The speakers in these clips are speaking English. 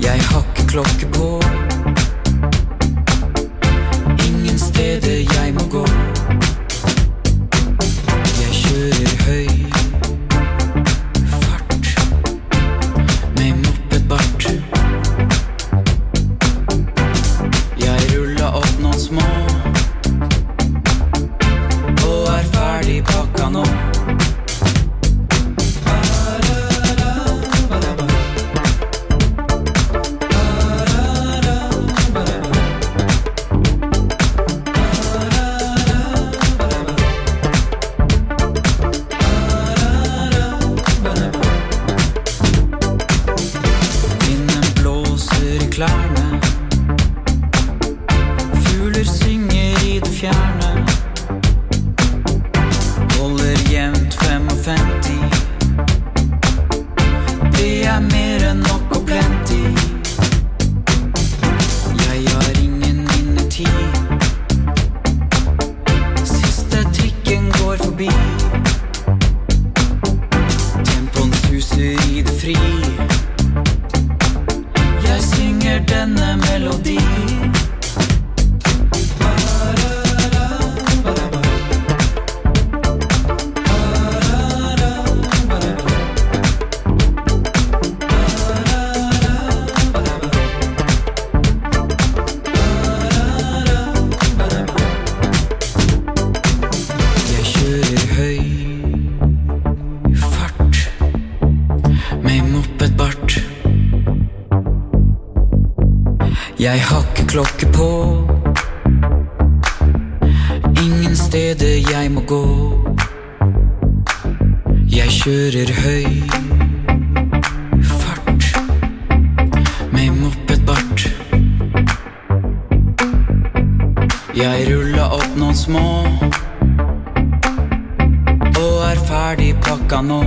Jag är hockeyklocka på. Ingen städer jag må gå. Jag kör i höj fart med moppetbart. Jag rullar upp någon små och är färdig pakka nå. Jag hakker klokke på. Ingen steder jeg må gå. Jeg kjører høy fart med moppetbart. Jeg ruller opp noen små og er ferdig pakka nå.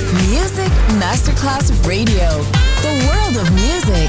Music Masterclass Radio, the world of music.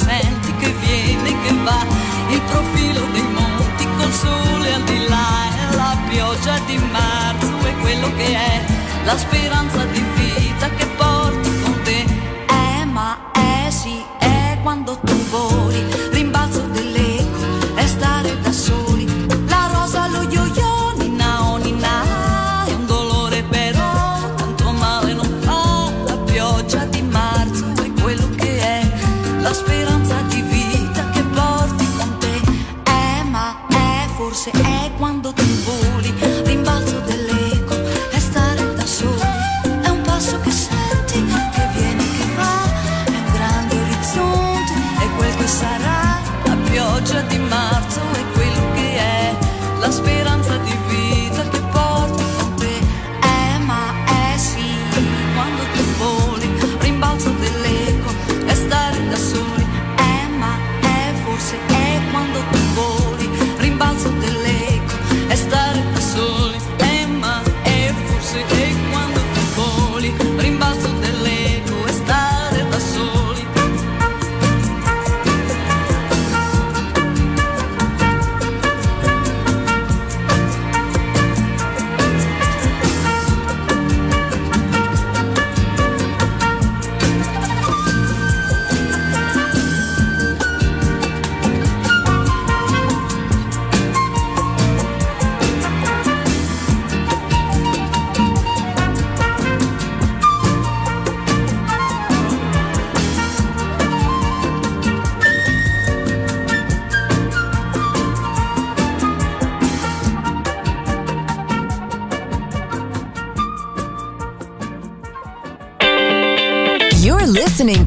senti che viene, che va, il profilo dei monti col sole al di là, è la pioggia di marzo, è quello che è, la speranza di vita che porti con te. Ma è sì, è quando tu voli, rimbalzo dell'eco, è stare da soli, la rosa lo yo-yo, nina o nina, è un dolore però, tanto male non fa, la pioggia di marzo è quello che è, la speranza di vita che porti con te. Ma è forse, è quando tu voli, rimbalzo dell'eco, è stare da soli, è un passo che senti, che viene, che va, è un grande orizzonte, è quel che sarà, la pioggia di marzo è quello che è, la speranza di vita che porti con te. Ma è sì, quando tu voli, rimbalzo dell'eco, è stare da soli, ma è forse, è quando tu voli, rimbalzo dell'eco, è stare da soli, ma è forse, è quando tu voli, rimbalzo dell'eco, è stare da soli. Listening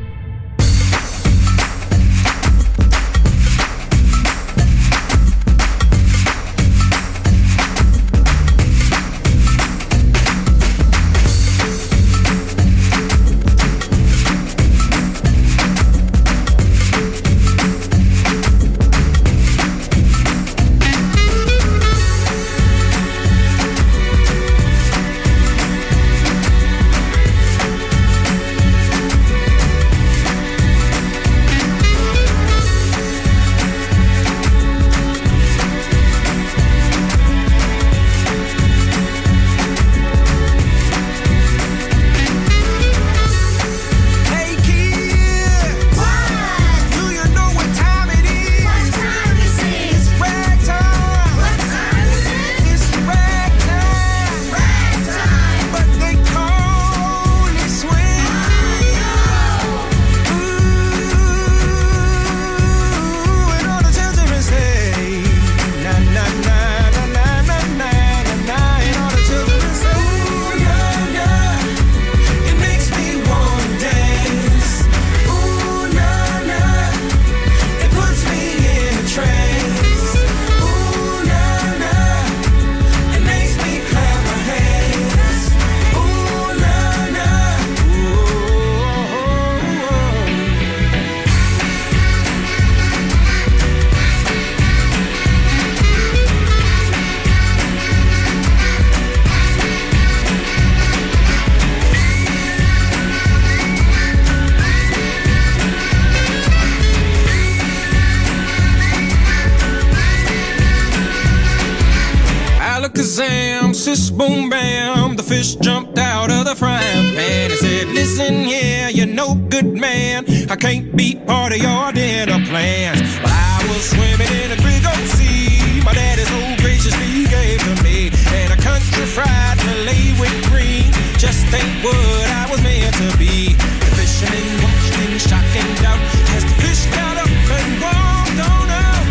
Sis, boom, bam, the fish jumped out of the frying pan and said, listen, yeah, you're no good man, I can't be part of your dinner plans. Well, I was swimming in a big old sea, my daddy so graciously gave to me, and a country fried fillet with green just ain't what I was meant to be. The fisherman watched in shock and doubt as the fish got up and walked on out.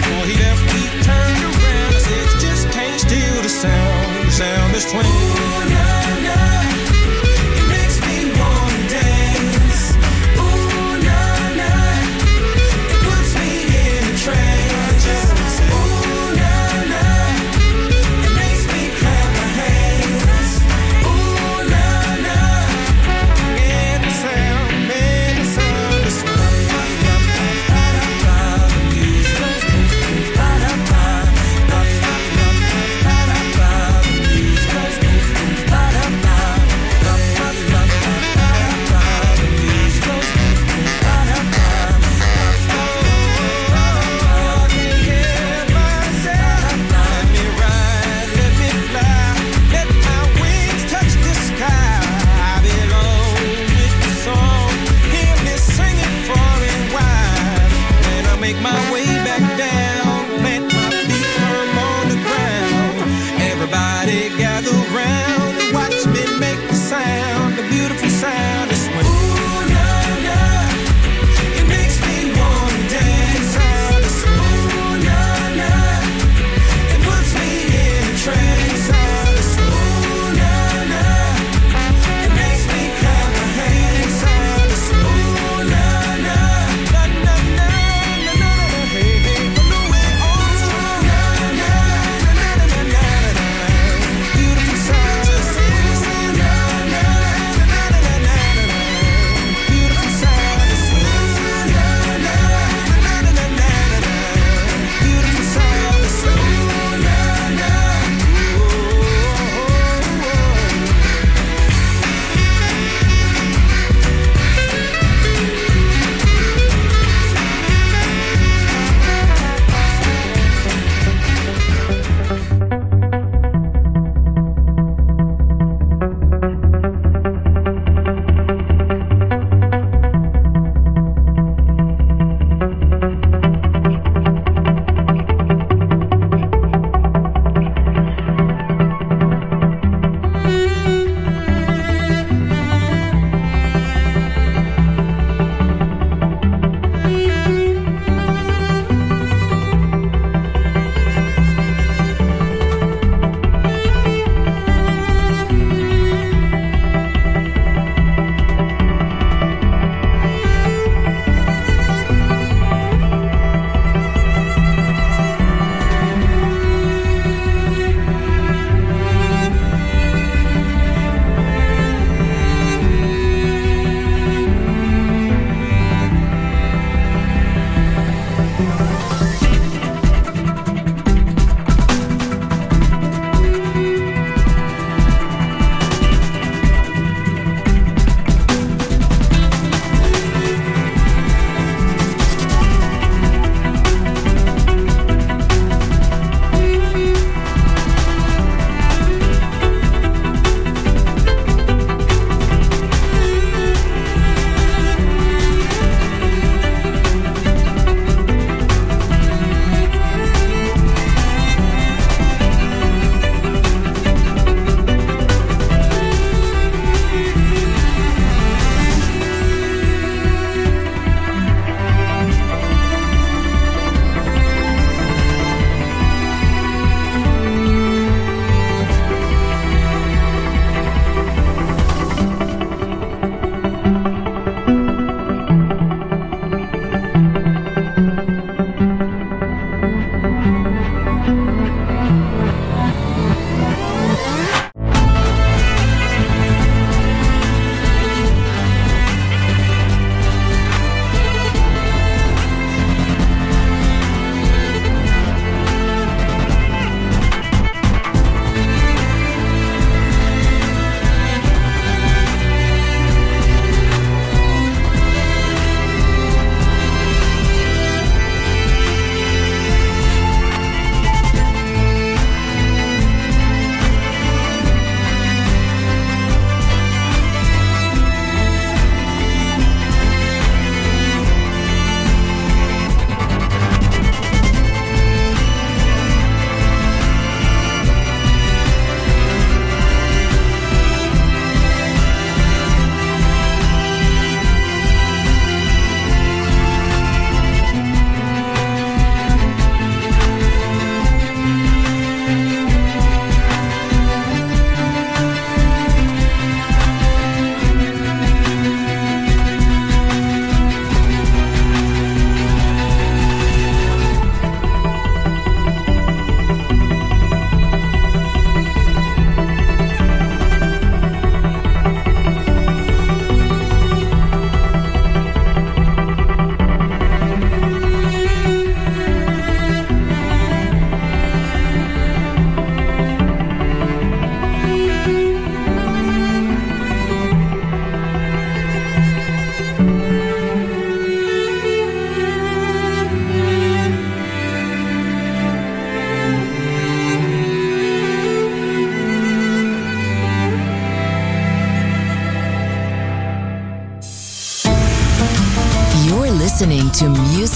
Before he left, he turned around and said, you just can't steal the sound. Sound is twin. Ooh, nah, nah, it makes me wanna dance. Ooh, nah, nah, it puts me in a trance. Ooh, nah, nah, it makes me clap my hands. Ooh, nah, nah, and the sound is twin.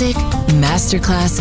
Music Masterclass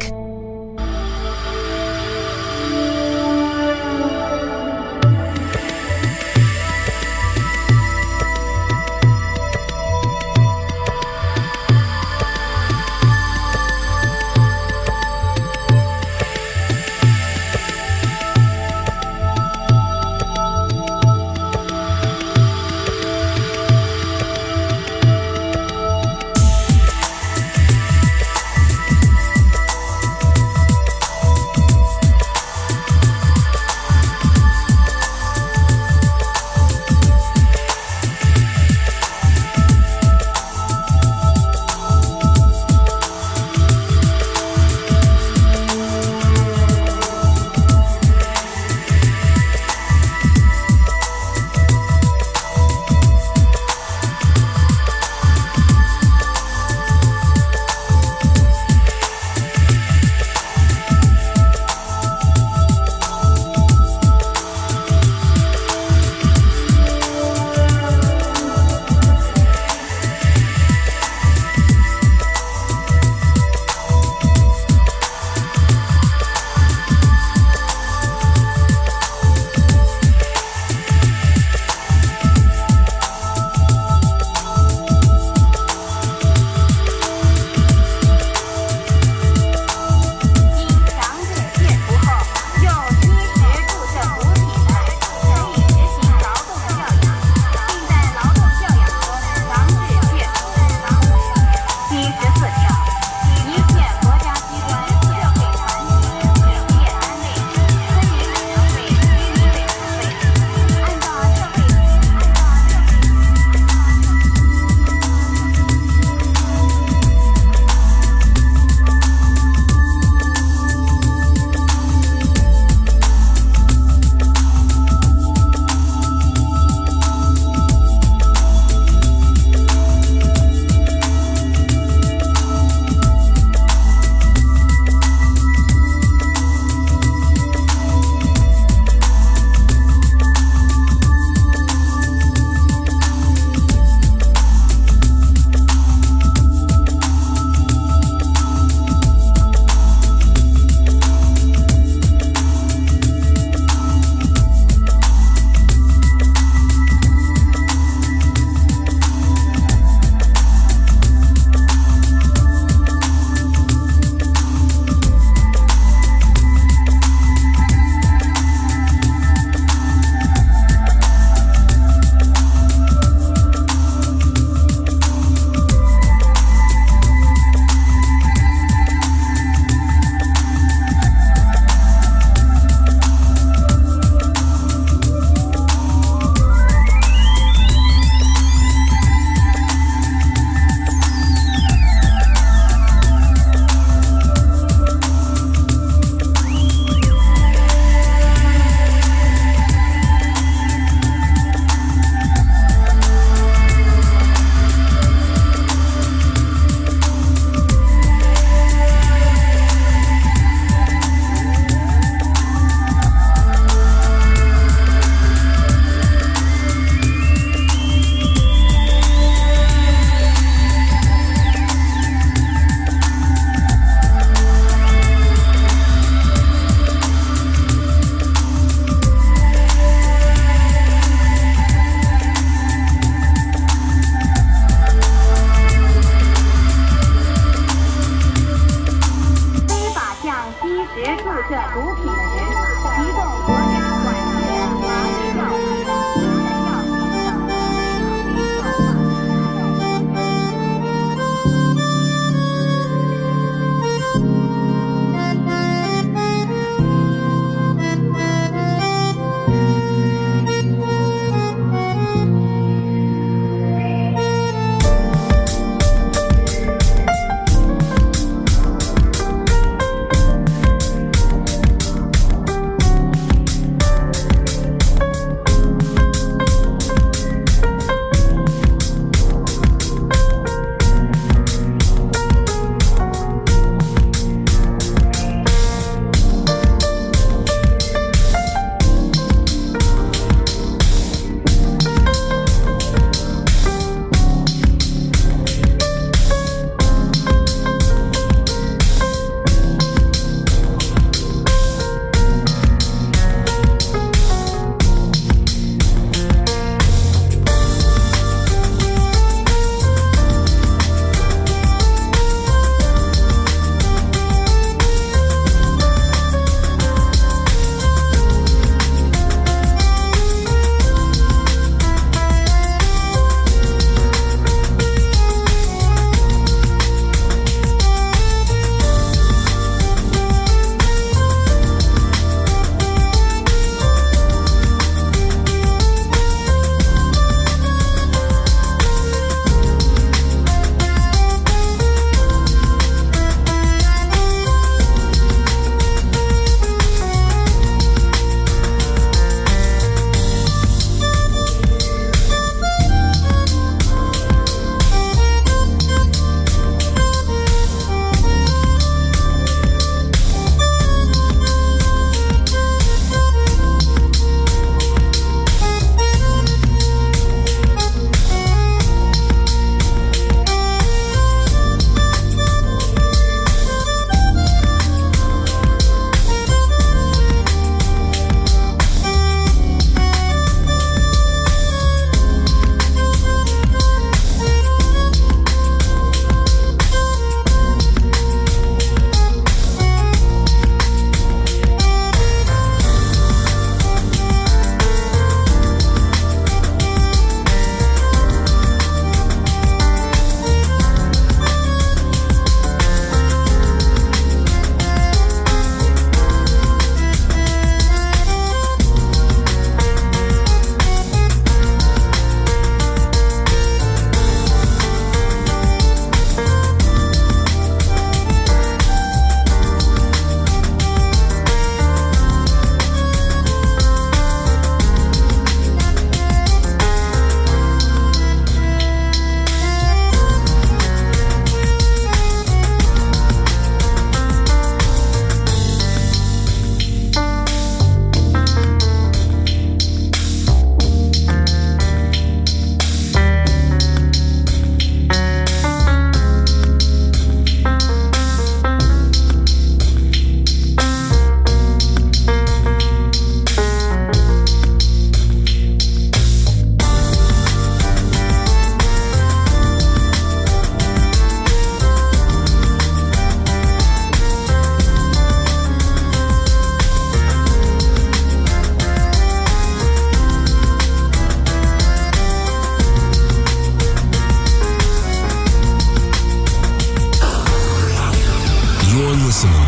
listening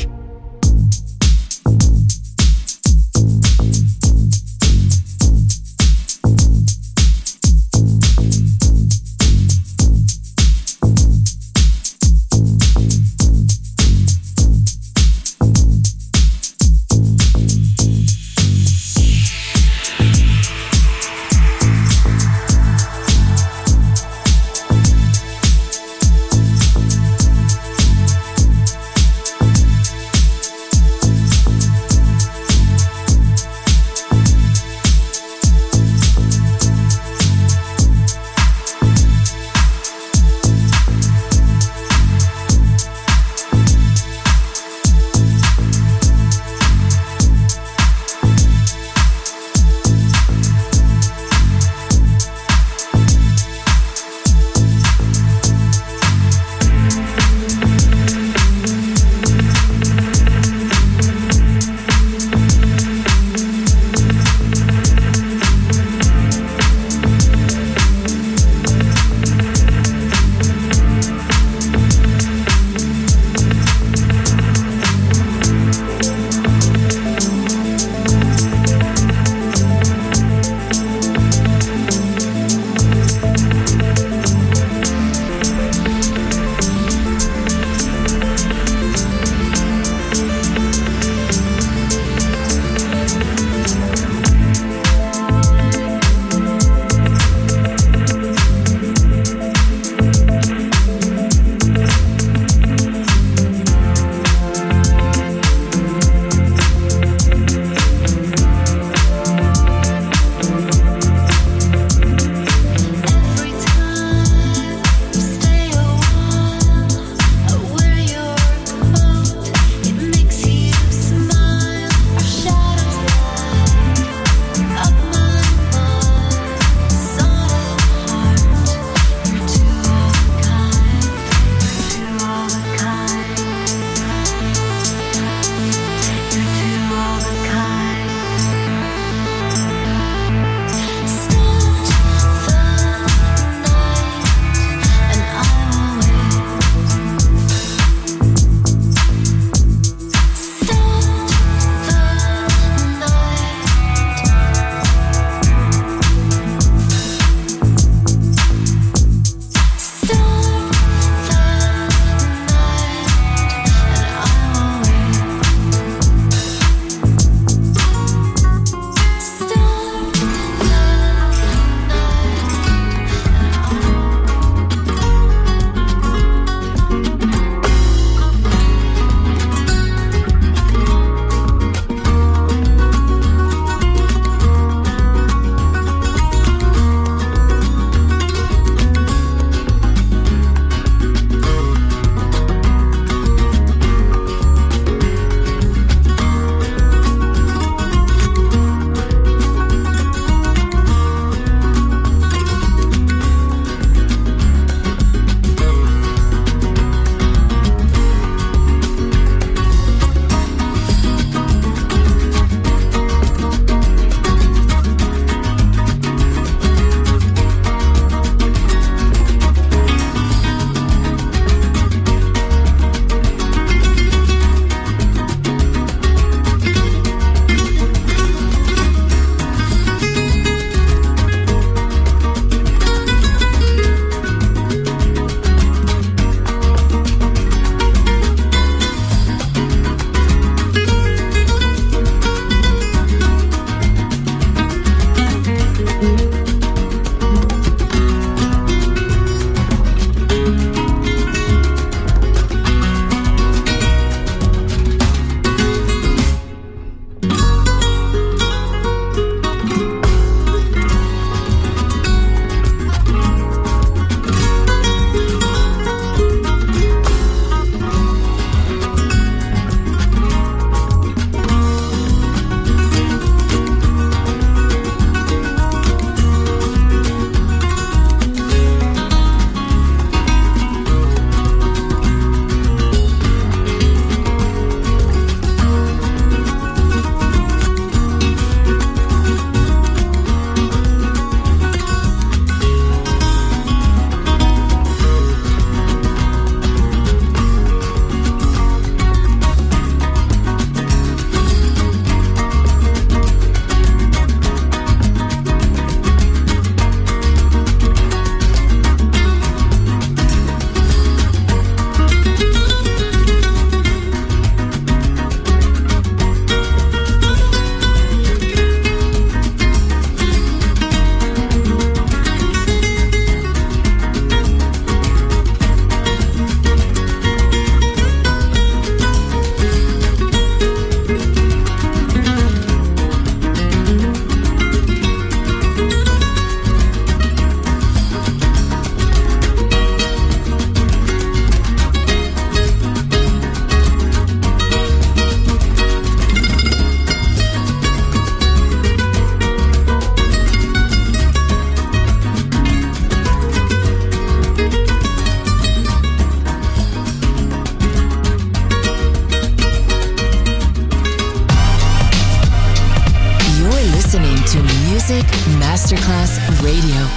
Radio.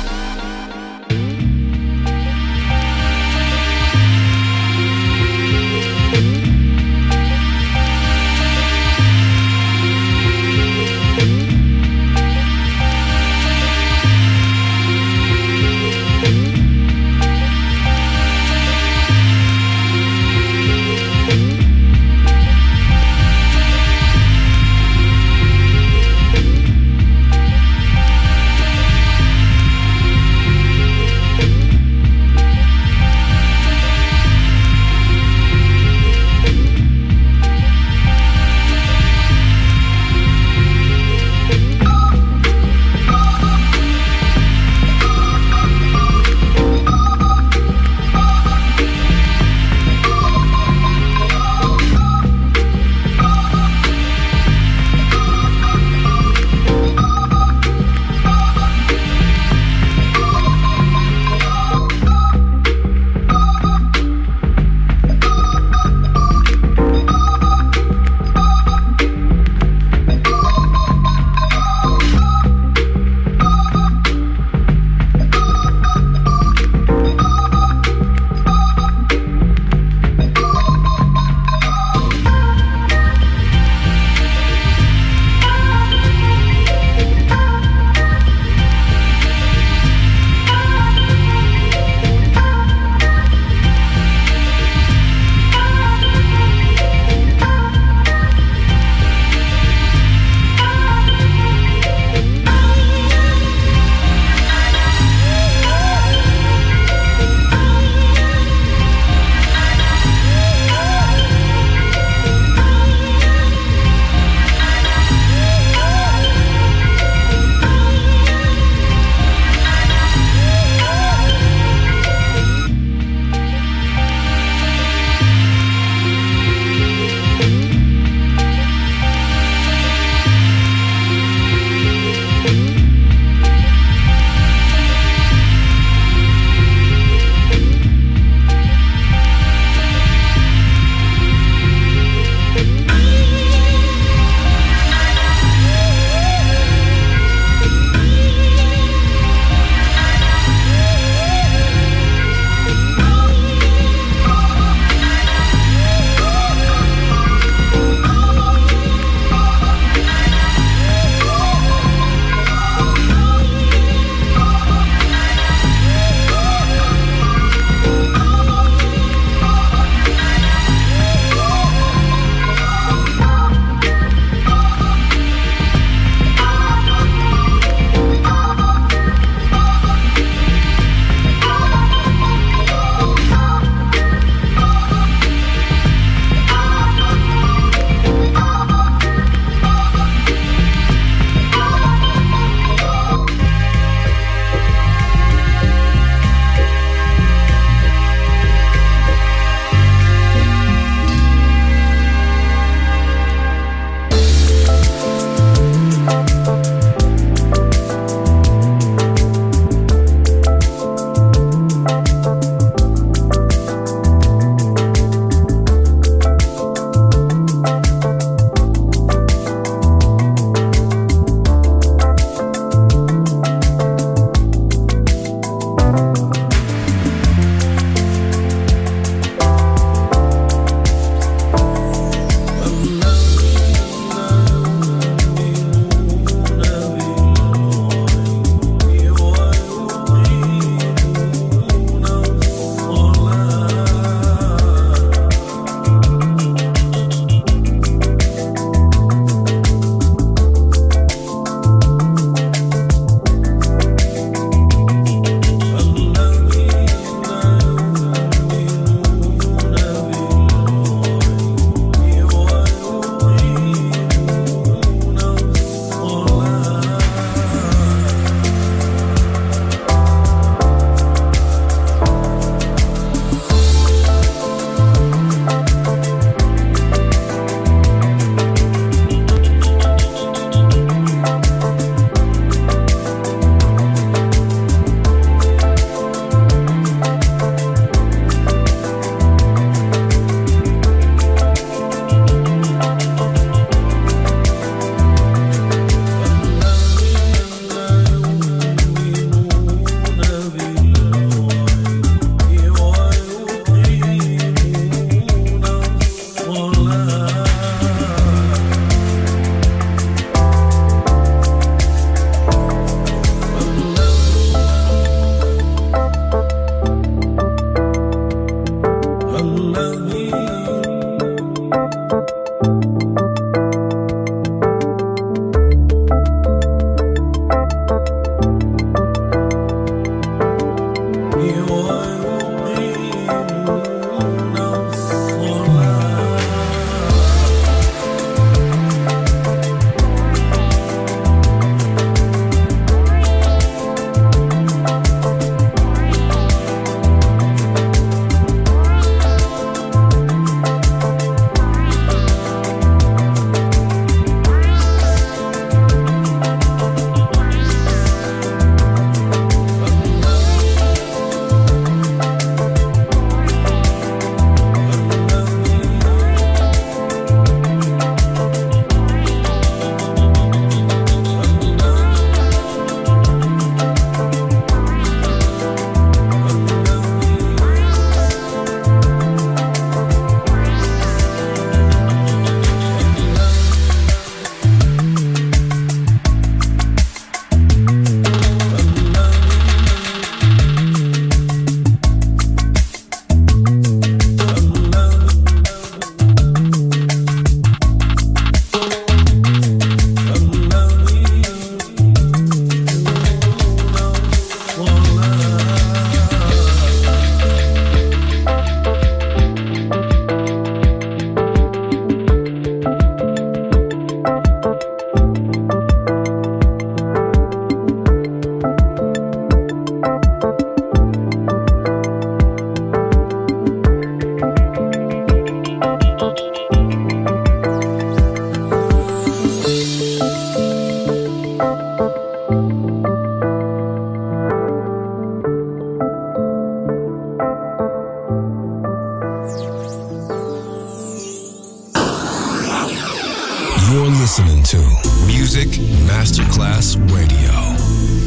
listening to Music Masterclass Radio,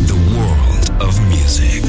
the world of music.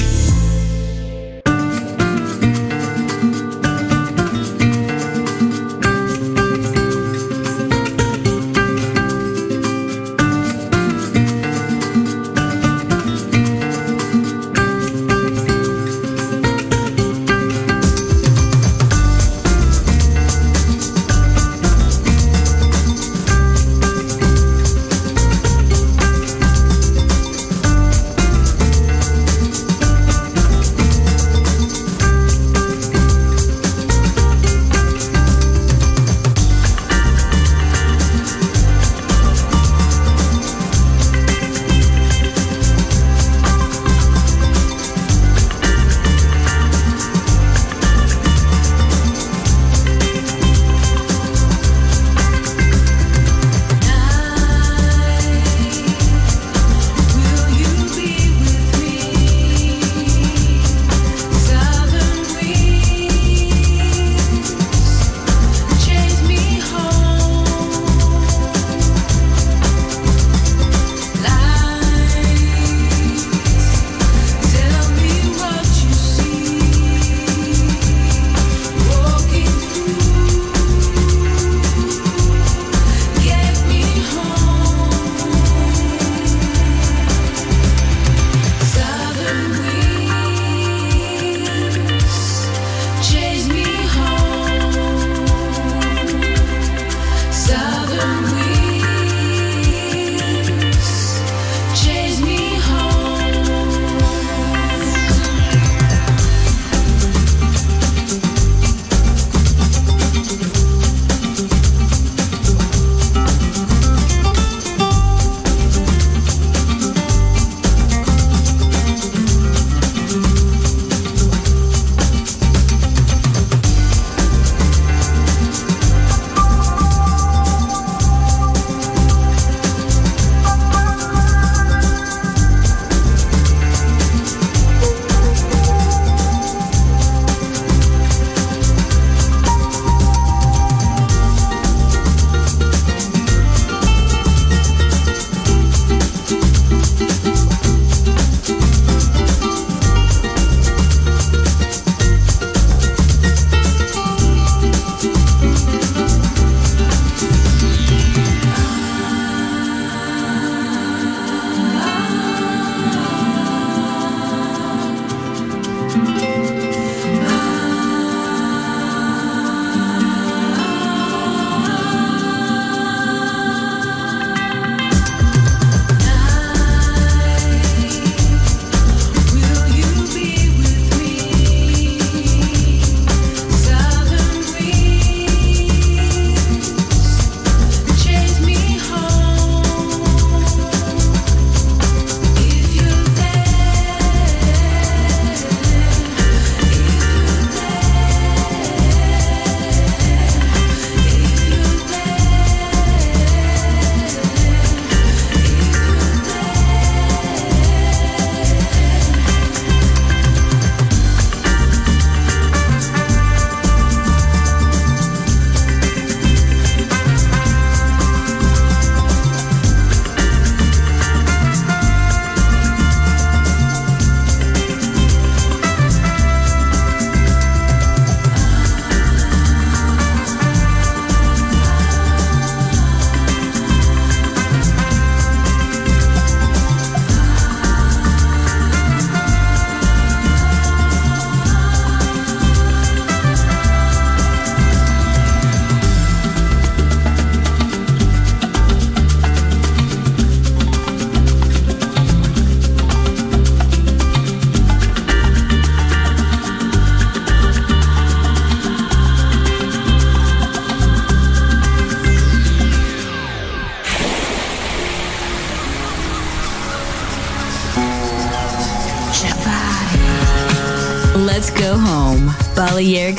Balearic